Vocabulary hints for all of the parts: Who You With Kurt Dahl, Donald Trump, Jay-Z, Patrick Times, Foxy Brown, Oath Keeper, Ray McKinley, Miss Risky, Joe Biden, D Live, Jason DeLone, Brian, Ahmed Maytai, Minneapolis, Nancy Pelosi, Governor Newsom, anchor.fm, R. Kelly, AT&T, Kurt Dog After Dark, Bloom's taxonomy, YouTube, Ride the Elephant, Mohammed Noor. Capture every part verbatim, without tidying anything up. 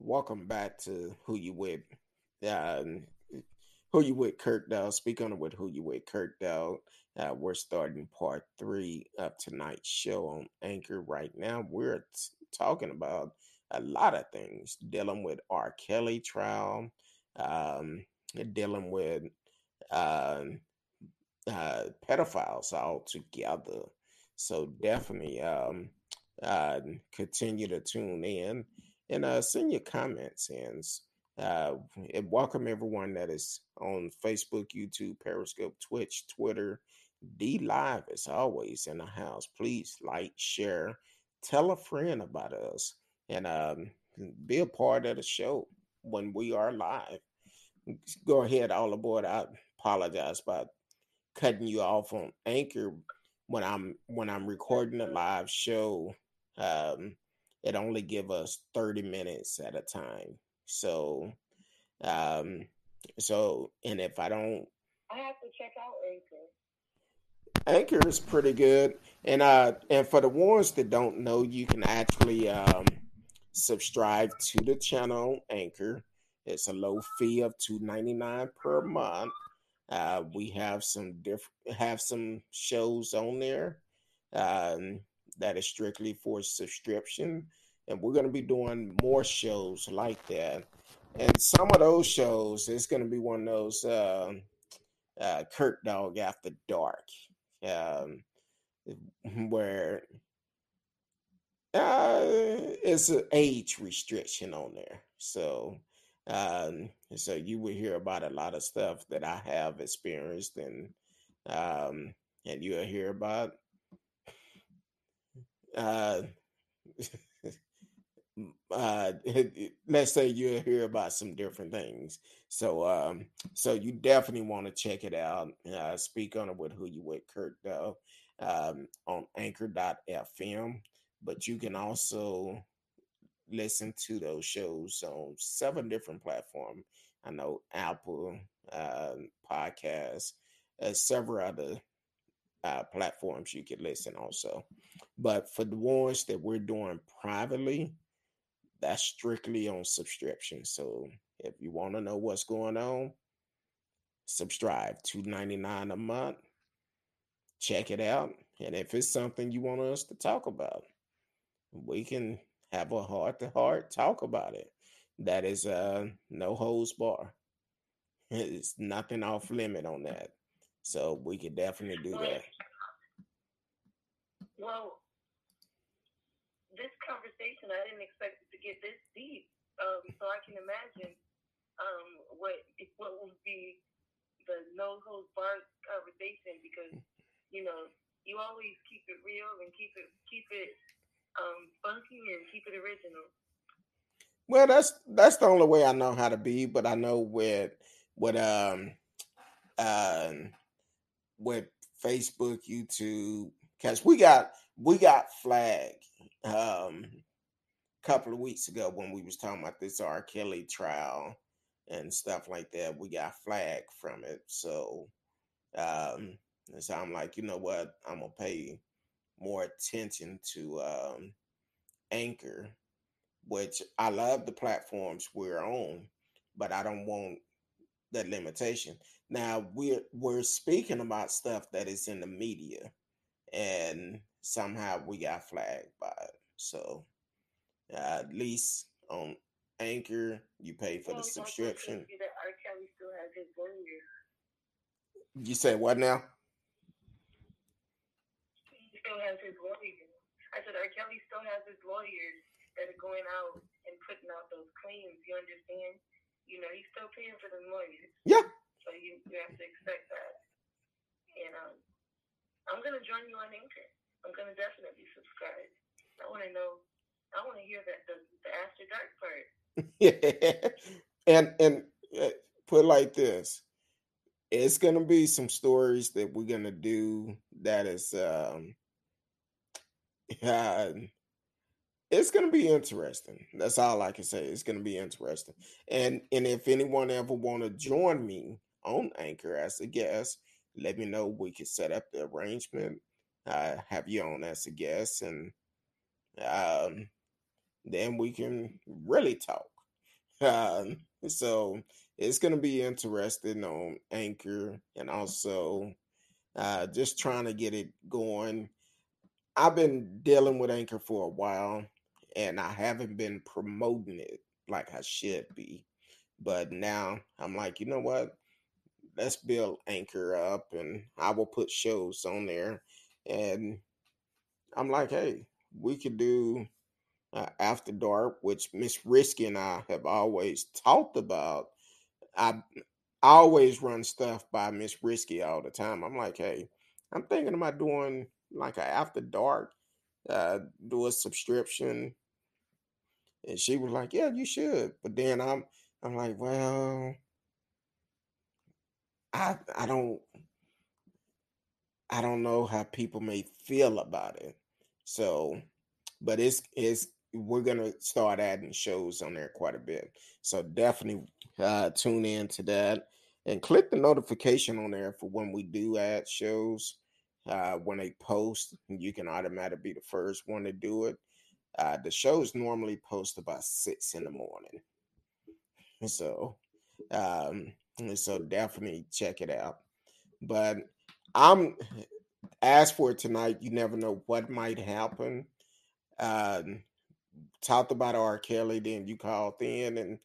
Welcome back to Who You With. Um, Who You With Kurt Dahl. Speak on it with Who You With Kurt Dahl. Uh, we're starting part three of tonight's show on Anchor right now. We're t- talking about a lot of things, dealing with R. Kelly trial, um, dealing with uh, uh, pedophiles all together. So definitely um, uh, continue to tune in and uh, send your comments in. Uh, and welcome everyone that is on Facebook, YouTube, Periscope, Twitch, Twitter, D Live as always in the house. Please like, share, tell a friend about us, and um, be a part of the show when we are live. Go ahead, all aboard. I apologize about cutting you off on Anchor when I'm when I'm recording a live show. Um, it only give us thirty minutes at a time. So, um, so, and if I don't, I have to check out Anchor. Anchor is pretty good. And, uh, and for the ones that don't know, you can actually, um, subscribe to the channel Anchor. It's a low fee of two dollars and ninety-nine cents per month. Uh, we have some different, have some shows on there, um, that is strictly for subscription. And we're going to be doing more shows like that. And some of those shows, it's going to be one of those uh, uh, Kurt Dog After Dark, um, where uh, it's an age restriction on there. So, um, so you will hear about a lot of stuff that I have experienced, and um, and you'll hear about. Uh, Uh, let's say you'll hear about some different things. So, um, so you definitely want to check it out. Uh, speak on it with Who You With Kurt Dahl, um, on anchor dot f m. But you can also listen to those shows on seven different platforms. I know Apple, uh, podcasts, uh, several other uh, platforms you can listen also. But for the ones that we're doing privately, that's strictly on subscription. So if you want to know what's going on, subscribe, two dollars and ninety-nine cents a month. Check it out. And if it's something you want us to talk about, we can have a heart-to-heart talk about it. That is uh, no holds bar. It's nothing off limit on that. So we could definitely do that. Well, this conversation, I didn't expect it to get this deep, um, so I can imagine um, what what would be the no holds barred conversation, because you know you always keep it real and keep it keep it um, funky and keep it original. Well, that's that's the only way I know how to be, but I know with with um um with Facebook, YouTube, because we got we got flagged. Um, a couple of weeks ago when we was talking about this R. Kelly trial and stuff like that, we got flagged from it. So, um, and so I'm like, you know what? I'm gonna pay more attention to um, Anchor, which I love the platforms we're on, but I don't want that limitation. Now we're we're speaking about stuff that is in the media, and somehow we got flagged by it. So uh, at least on Anchor, you pay for well, the subscription. That R. Kelly still has his one year. You say what now? He still has his lawyers. I said R. Kelly still has his lawyers that are going out and putting out those claims. You understand? You know, he's still paying for the lawyers. Yeah. So you, you have to expect that. And um, I'm going to join you on Anchor. I'm going to definitely subscribe. I want to know, I want to hear that the, the After Dark part. Yeah. And, and uh, put it like this, it's going to be some stories that we're going to do that is, um, uh, it's going to be interesting. That's all I can say. It's going to be interesting. And, and if anyone ever want to join me on Anchor as a guest, let me know. We can set up the arrangement. Uh, have you on as a guest, and um, then we can really talk Uh, so it's going to be interesting on Anchor, and also uh, just trying to get it going. I've been dealing with Anchor for a while, and I haven't been promoting it like I should be. But now I'm like, you know what? Let's build Anchor up, and I will put shows on there. And I'm like, hey, we could do uh, After Dark, which Miss Risky and I have always talked about. I, I always run stuff by Miss Risky all the time. I'm like, hey, I'm thinking about doing like an After Dark, uh, do a subscription. And she was like, yeah, you should. But then I'm, I'm like, well, I, I don't, I don't know how people may feel about it. So, but it's, it's, we're going to start adding shows on there quite a bit. So definitely uh, tune in to that and click the notification on there for when we do add shows. Uh, when they post, you can automatically be the first one to do it. Uh, the shows normally post about six in the morning. So, um, so definitely check it out. But I'm, as for tonight, you never know what might happen. Uh, talked about R. Kelly, then you called in, and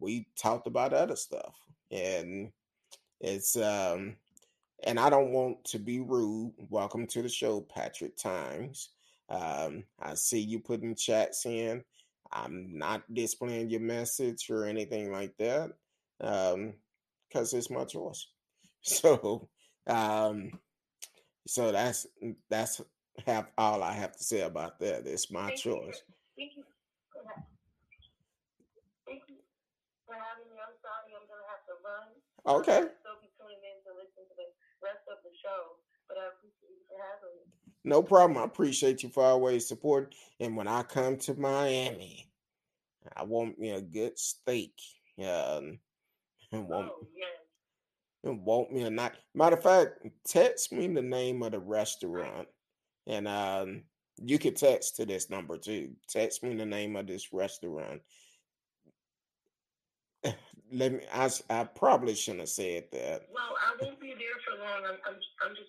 we talked about other stuff. And it's, um, and I don't want to be rude. Welcome to the show, Patrick Times. Um, I see you putting chats in. I'm not displaying your message or anything like that, um, because it's my choice. So, um, so that's that's half all I have to say about that. It's my Thank choice. You. Thank you. Thank you for having me. I'm sorry, I'm gonna have to run. Okay. I'll be tuning in to listen to the rest of the show, but I appreciate you for having me. No problem. I appreciate you for always support. And when I come to Miami, I want me a good steak. Um, and want, oh, yes. And want me a night. Matter of fact, text me the name of the restaurant. And um, you can text to this number too. Text me the name of this restaurant. Let me. I, I probably shouldn't have said that. Well, I won't be there for long. I'm. I'm, I'm just.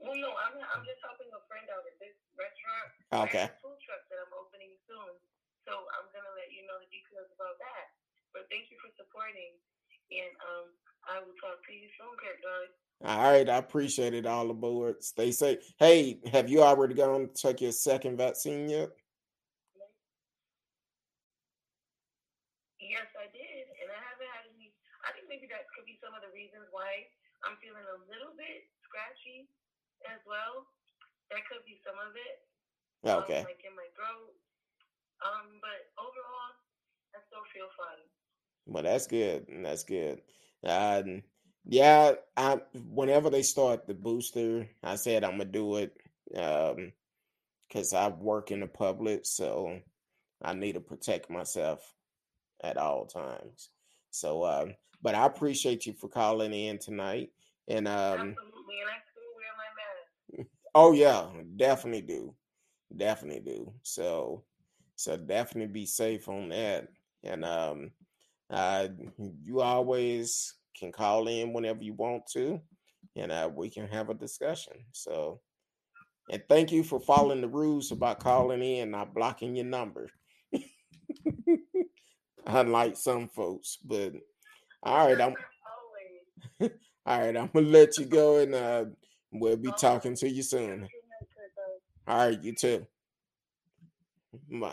Well, no, I'm I'm just helping a friend out at this restaurant. Okay. I have a food truck that I'm opening soon, so I'm gonna let you know the details about that. But thank you for supporting, and um, I will talk to you soon, Kurt Dog. All right, I appreciate it. All aboard. Stay safe. Hey, have you already gone and took your second vaccine yet? Yes, I did, and I haven't had any. I think maybe that could be some of the reasons why I'm feeling a little bit scratchy as well. That could be some of it. Okay. Um, like in my throat. Um, but overall, I still feel fine. Well, that's good. That's good. Um, yeah, I whenever they start the booster, I said I'm gonna do it. Um, because I work in the public, so I need to protect myself at all times. So, um, but I appreciate you for calling in tonight, and um. Absolutely. And I Oh yeah, definitely do, definitely do. So, so definitely be safe on that. And um, uh, you always can call in whenever you want to, and uh, we can have a discussion. So, and thank you for following the rules about calling in, not blocking your number, unlike some folks. But all right, I'm all right. I'm gonna let you go and uh. We'll be talking to you soon. All right, you too. Bye. Okay, bye-bye.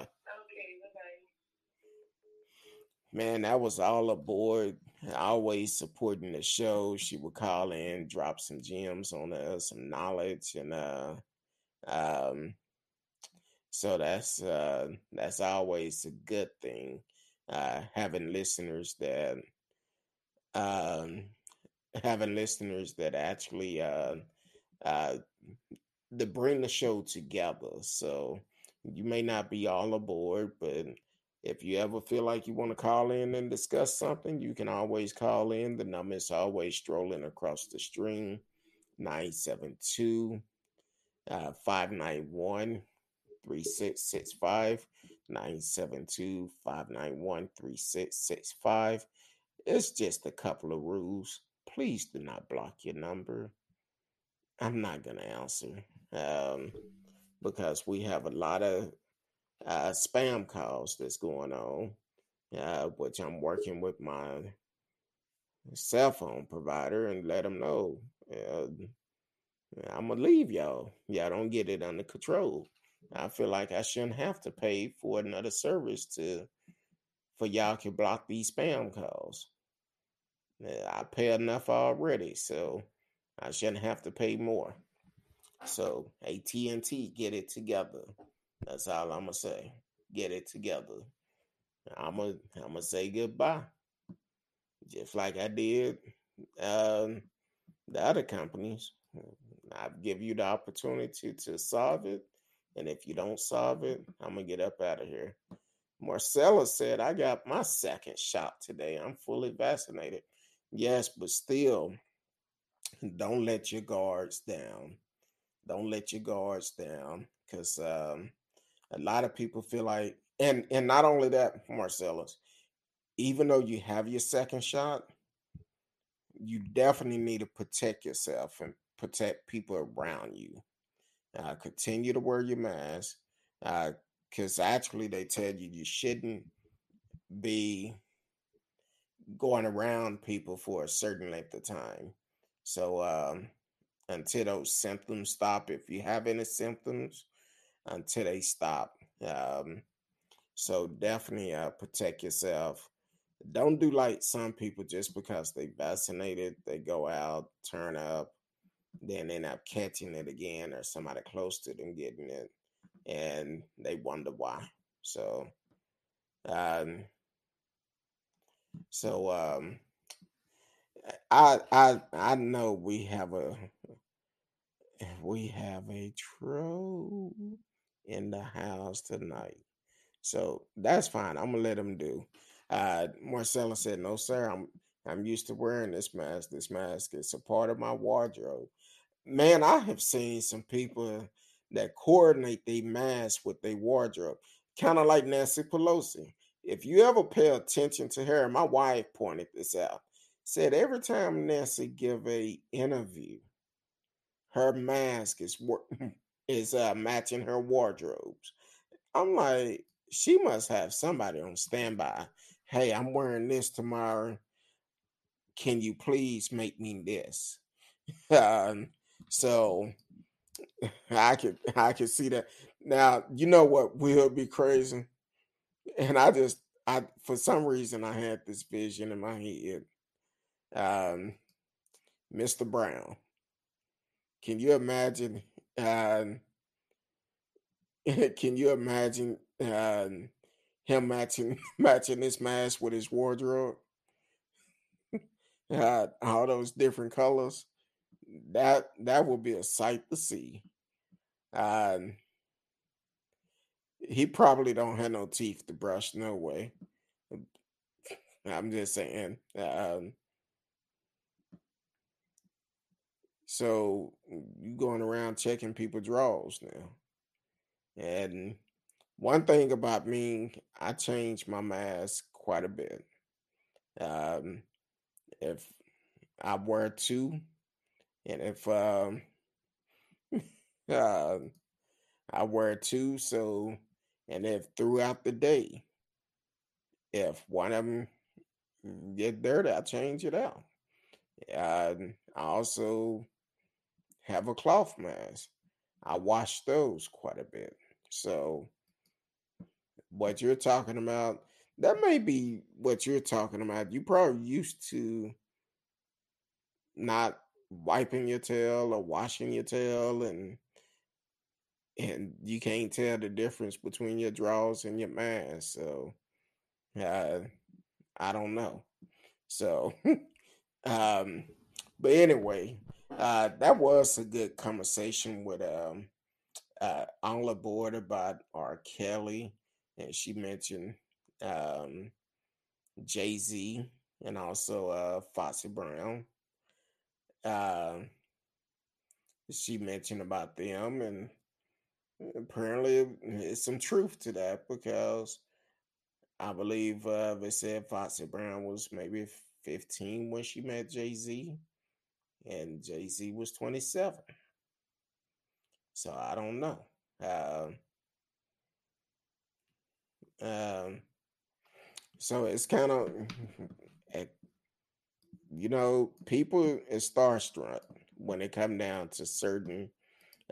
Man, that was all aboard. Always supporting the show. She would call in, drop some gems on us, some knowledge, and uh, um, so that's uh, that's always a good thing. Uh, having listeners that, um, having listeners that actually uh. Uh, to bring the show together. So you may not be all aboard, but if you ever feel like you want to call in and discuss something, you can always call in. The number is always strolling across the stream, nine seven two, five nine one, three six six five. nine seven two, five nine one, three six six five. It's just a couple of rules. Please do not block your number. I'm not going to answer um, because we have a lot of uh, spam calls that's going on, uh, which I'm working with my cell phone provider and let them know. Uh, I'm going to leave y'all. Y'all don't get it under control. I feel like I shouldn't have to pay for another service to for y'all can block these spam calls. I pay enough already, so I shouldn't have to pay more. So A T and T, get it together. That's all I'm going to say. Get it together. I'm going to I'm gonna say goodbye. Just like I did uh, the other companies. I'll give you the opportunity to solve it. And if you don't solve it, I'm going to get up out of here. Marcella said, I got my second shot today. I'm fully vaccinated. Yes, but still, don't let your guards down. Don't let your guards down. Because um, a lot of people feel like, and, and not only that, Marcella, even though you have your second shot, you definitely need to protect yourself and protect people around you. Uh, continue to wear your mask because uh, actually they tell you you shouldn't be going around people for a certain length of time. So um, until those symptoms stop, if you have any symptoms, until they stop. Um, so definitely uh, protect yourself. Don't do like some people just because they vaccinated, they go out, turn up, then end up catching it again or somebody close to them getting it, and they wonder why. So, um, so um, I I I know we have a we have a troll in the house tonight. So that's fine. I'm gonna let them do. Uh, Marcella said, "No, sir. I'm I'm used to wearing this mask. This mask is a part of my wardrobe." Man, I have seen some people that coordinate their masks with their wardrobe, kind of like Nancy Pelosi. If you ever pay attention to her, my wife pointed this out, said every time Nancy give a interview, her mask is is uh, matching her wardrobes. I'm like, she must have somebody on standby. Hey, I'm wearing this tomorrow. Can you please make me this? Um, So I could I could see that. Now, you know what will be crazy? And I just I for some reason I had this vision in my head. Um Mister Brown. Can you imagine uh, can you imagine uh, him matching matching this mask with his wardrobe? Uh, all those different colors. That that would be a sight to see. Uh, he probably don't have no teeth to brush, no way. I'm just saying. Um, so you going around checking people's drawers now. And one thing about me, I change my mask quite a bit. Um, if I wear two, and if um, uh, I wear two, so, and if throughout the day, if one of them get dirty, I change it out. Uh, I also have a cloth mask. I wash those quite a bit. So what you're talking about, that may be what you're talking about. You probably used to not wiping your tail or washing your tail, and and you can't tell the difference between your drawers and your mask. So uh, I don't know. So, um, but anyway, uh, that was a good conversation with um, uh, on the board about R. Kelly, and she mentioned um, Jay-Z and also uh, Foxy Brown. Uh, she mentioned about them, and apparently it's some truth to that, because I believe uh, they said Foxy Brown was maybe fifteen when she met Jay-Z, and Jay-Z was twenty-seven. So I don't know. Uh, um, so it's kind of, you know, people are starstruck when it comes down to certain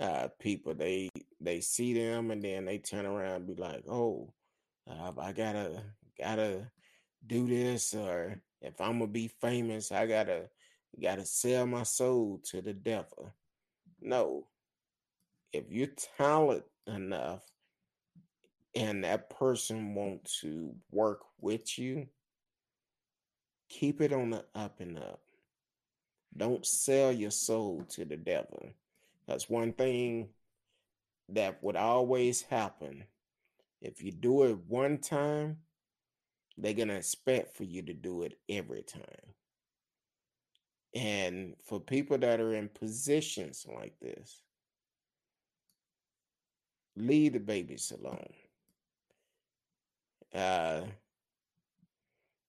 uh, people. They they see them and then they turn around and be like, oh, Uh, I gotta gotta do this, or if I'm gonna be famous, I gotta gotta sell my soul to the devil. No, if you're talented enough and that person wants to work with you, keep it on the up and up. Don't sell your soul to the devil. That's one thing that would always happen. If you do it one time, they're going to expect for you to do it every time. And for people that are in positions like this, leave the babies alone. Uh,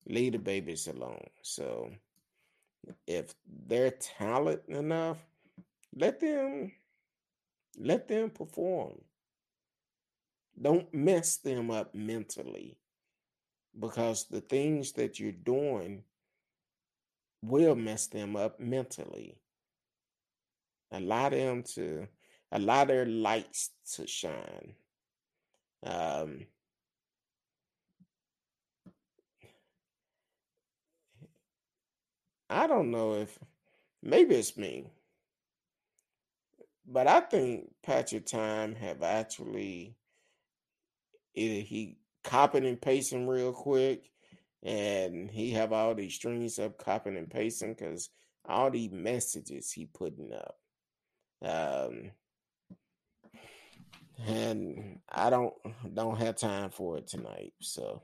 leave the babies alone. So if they're talented enough, let them, let them perform. Don't mess them up mentally, because the things that you're doing will mess them up mentally. Allow them to, allow their lights to shine. Um, I don't know if, maybe it's me, but I think Patrick Time have actually either he copying and pasting real quick, and he have all these strings up copying and pasting, because all these messages he putting up. Um, and I don't don't have time for it tonight. So,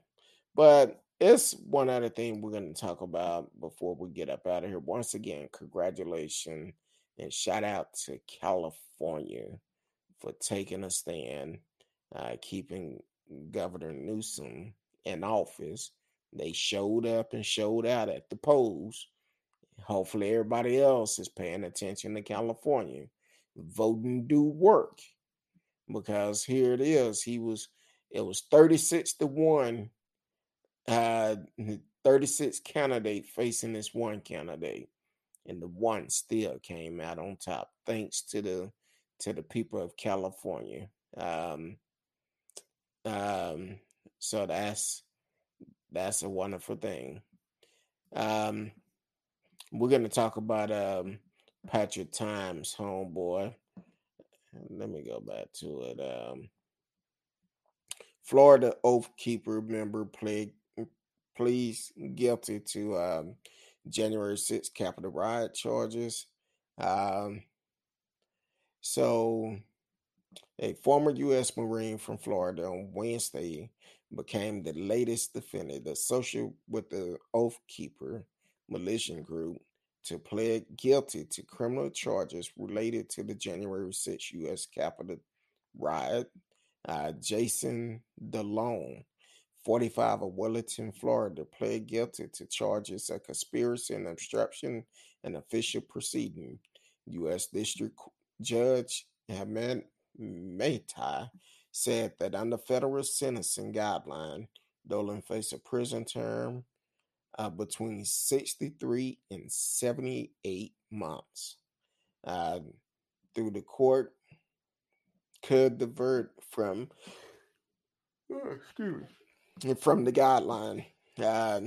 but it's one other thing we're going to talk about before we get up out of here. Once again, congratulations and shout out to California for taking a stand, uh, keeping Governor Newsom in office. They showed up and showed out at the polls. Hopefully everybody else is paying attention to California. Voting do work, because here it is. He was, it was thirty-six to one, uh, thirty-six candidate facing this one candidate, and the one still came out on top, thanks to the, to the people of California. Um, Um, so that's, that's a wonderful thing. Um, we're going to talk about, um, Patrick Time's homeboy. Let me go back to it. Um, Florida Oath Keeper member pled, pleads guilty to, um, January sixth Capitol riot charges. Um, so A former U S Marine from Florida on Wednesday became the latest defendant associated with the Oath Keeper militia group to plead guilty to criminal charges related to the January sixth U S Capitol riot. Uh, Jason DeLone, forty-five, of Wellington, Florida, pled guilty to charges of conspiracy and obstruction and official proceeding. U S District Judge Ahmed Maytai said that under federal sentencing guideline, Dolan faced a prison term uh, between sixty-three and seventy-eight months. Uh, through the court, could divert from excuse me, from the guideline. Uh,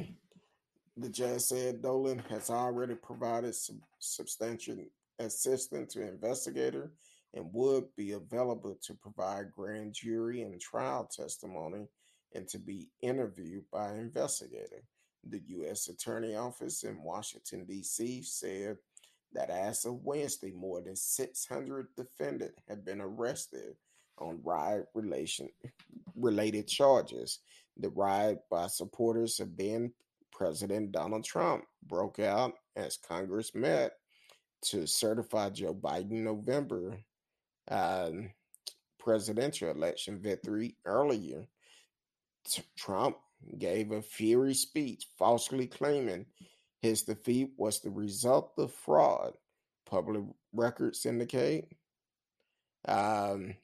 the judge said Dolan has already provided some substantial assistance to investigator and would be available to provide grand jury and trial testimony and to be interviewed by an investigator. The U S Attorney's Office in Washington, D C said that as of Wednesday, more than six hundred defendants had been arrested on riot-related charges. The riot by supporters of then President Donald Trump broke out as Congress met to certify Joe Biden November Uh, presidential election victory earlier, Trump gave a fiery speech falsely claiming his defeat was the result of fraud, public records indicate. Um,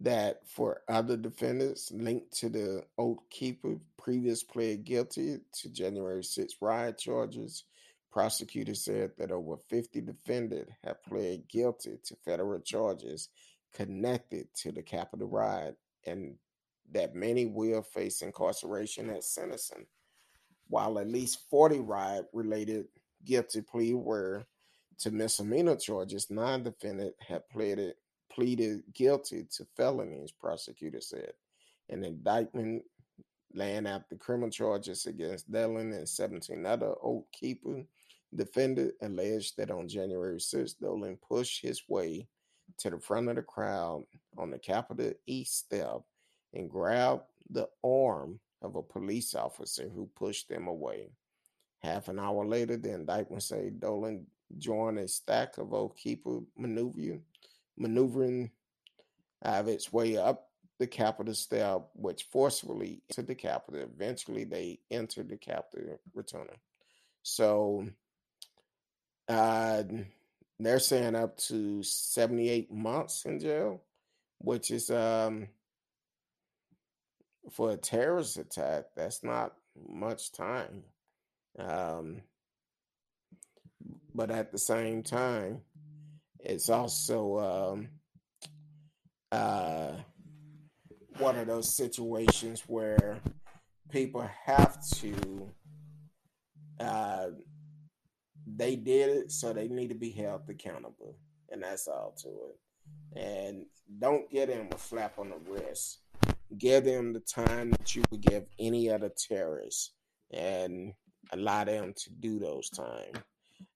that for other defendants linked to the Oath Keeper, previous pled guilty to January sixth riot charges, prosecutors said that over fifty defendants have pled guilty to federal charges connected to the Capitol riot, and that many will face incarceration at sentencing, while at least forty riot-related guilty plea were to misdemeanor charges. Nine defendants have pleaded pleaded guilty to felonies, prosecutors said. An indictment laying out the criminal charges against Dillon and seventeen other Oath Keeper defendants alleged that on January sixth, Dillon pushed his way to the front of the crowd on the Capitol East step and grabbed the arm of a police officer who pushed them away. Half an hour later, the indictment said Dillon joined a stack of Oath Keeper maneuver. maneuvering out of its way up the Capitol step, which forcefully entered the Capitol. Eventually, they entered the Capitol returning. So uh, they're saying up to seventy-eight months in jail, which is um, for a terrorist attack. That's not much time. Um, but at the same time, it's also um, uh, one of those situations where people have to, uh, they did it, so they need to be held accountable. And that's all to it. And don't give them a slap on the wrist. Give them the time that you would give any other terrorist and allow them to do those time.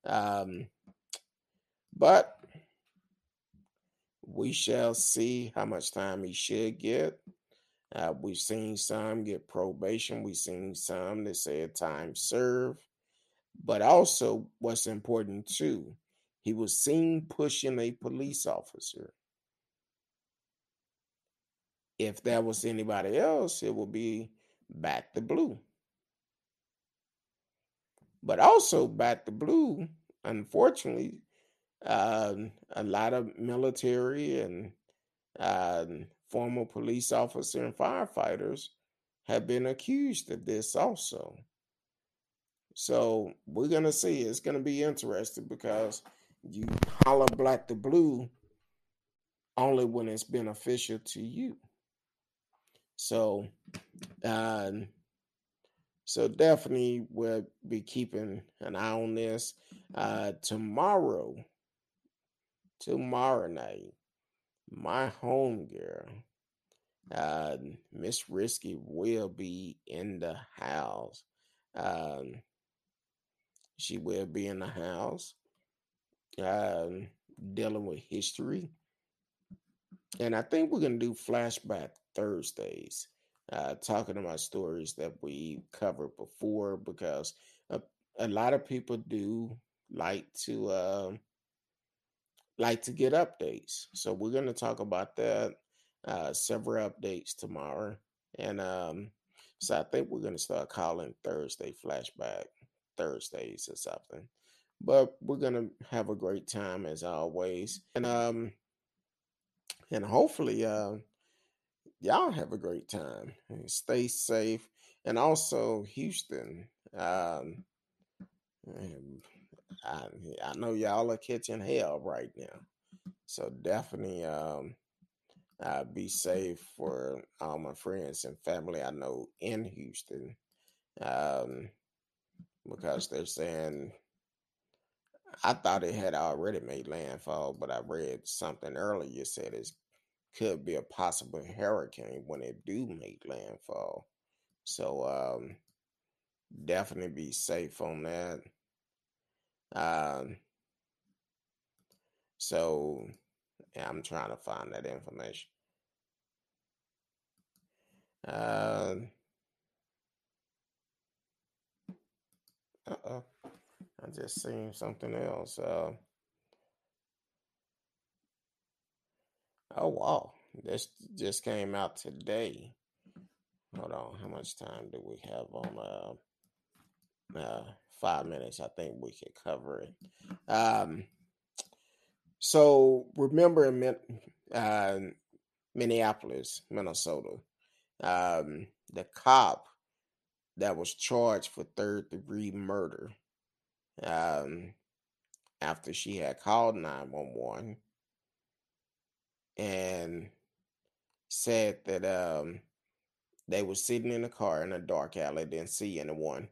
Um, but we shall see how much time he should get. Uh, we've seen some get probation. We've seen some that said time served. But also, what's important too, he was seen pushing a police officer. If that was anybody else, it would be back to blue. But also, back to blue, unfortunately, Uh, a lot of military and uh, former police officer and firefighters have been accused of this also. So we're going to see. It's going to be interesting because you holler black to blue only when it's beneficial to you. So, uh, so definitely we'll be keeping an eye on this. Uh, tomorrow, Tomorrow night, my homegirl, uh, Miss Risky, will be in the house. Um, she will be in the house um, dealing with history. And I think we're going to do flashback Thursdays, uh, talking about stories that we covered before, because a, a lot of people do like to... Uh, like to get updates. So we're going to talk about that, uh, several updates tomorrow. And um, so I think we're going to start calling Thursday flashback Thursdays or something. But we're going to have a great time as always. And um, and hopefully uh, y'all have a great time. Stay safe. And also Houston, um, and I, I know y'all are catching hell right now, so definitely um, uh, be safe for all my friends and family I know in Houston, um, because they're saying, I thought it had already made landfall, but I read something earlier said it could be a possible hurricane when it do make landfall, so um, definitely be safe on that. Um, so yeah, I'm trying to find that information. Uh, uh-oh, I just seen something else. Uh, Oh, wow. This just came out today. Hold on. How much time do we have on uh, uh, five minutes? I think we could cover it. Um, so remember in uh, Minneapolis, Minnesota, um, the cop that was charged for third degree murder um, after she had called nine one one and said that um, they were sitting in a car in a dark alley, didn't see anyone.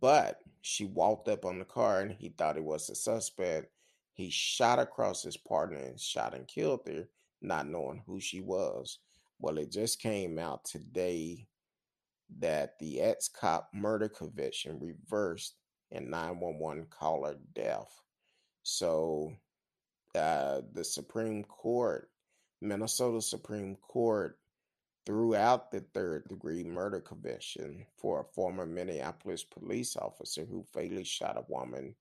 But she walked up on the car and he thought it was a suspect. He shot across his partner and shot and killed her, not knowing who she was. Well, it just came out today that the ex-cop murder conviction reversed in nine one one caller death. So uh, the Supreme Court, Minnesota Supreme Court, threw out the third-degree murder conviction for a former Minneapolis police officer who fatally shot a woman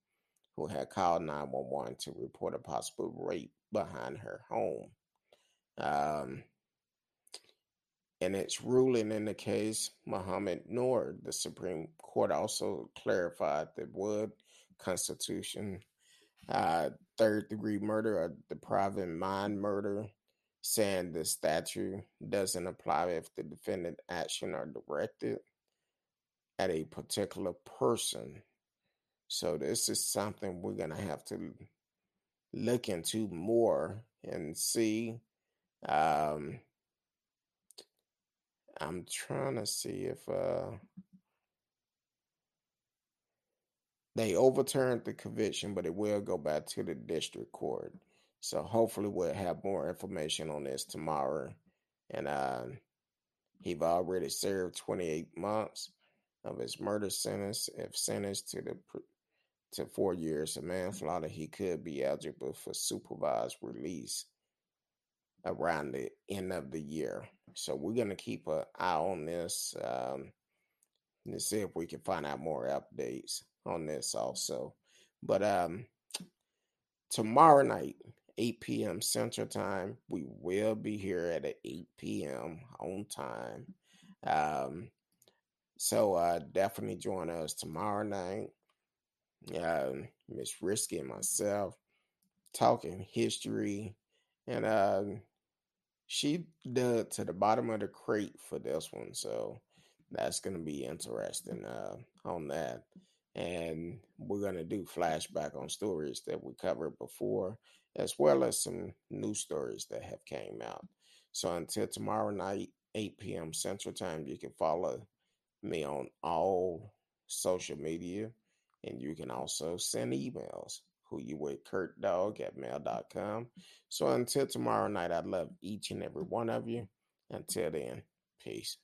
who had called nine one one to report a possible rape behind her home. Um, in its ruling in the case, Mohammed Noor, the Supreme Court also clarified that would Constitution uh, third-degree murder or depriving mind murder, saying the statute doesn't apply if the defendant action are directed at a particular person. So this is something we're going to have to look into more and see. Um, I'm trying to see if uh, they overturned the conviction, but it will go back to the district court. So hopefully we'll have more information on this tomorrow. And uh, he've already served twenty-eight months of his murder sentence. If sentenced to the to four years of manslaughter, he could be eligible for supervised release around the end of the year. So we're going to keep an eye on this um, and see if we can find out more updates on this also. But um, tomorrow night, eight p.m. Central Time, we will be here at eight p.m. on time. Um, so uh, definitely join us tomorrow night. Uh, Miss Risky and myself talking history. And uh, she dug to the bottom of the crate for this one. So that's going to be interesting uh, on that. And we're going to do flashback on stories that we covered before, as well as some new stories that have came out. So until tomorrow night, eight p.m. Central Time, you can follow me on all social media. And you can also send emails. Who you with Kurt Dog at mail dot com. So until tomorrow night, I love each and every one of you. Until then, peace.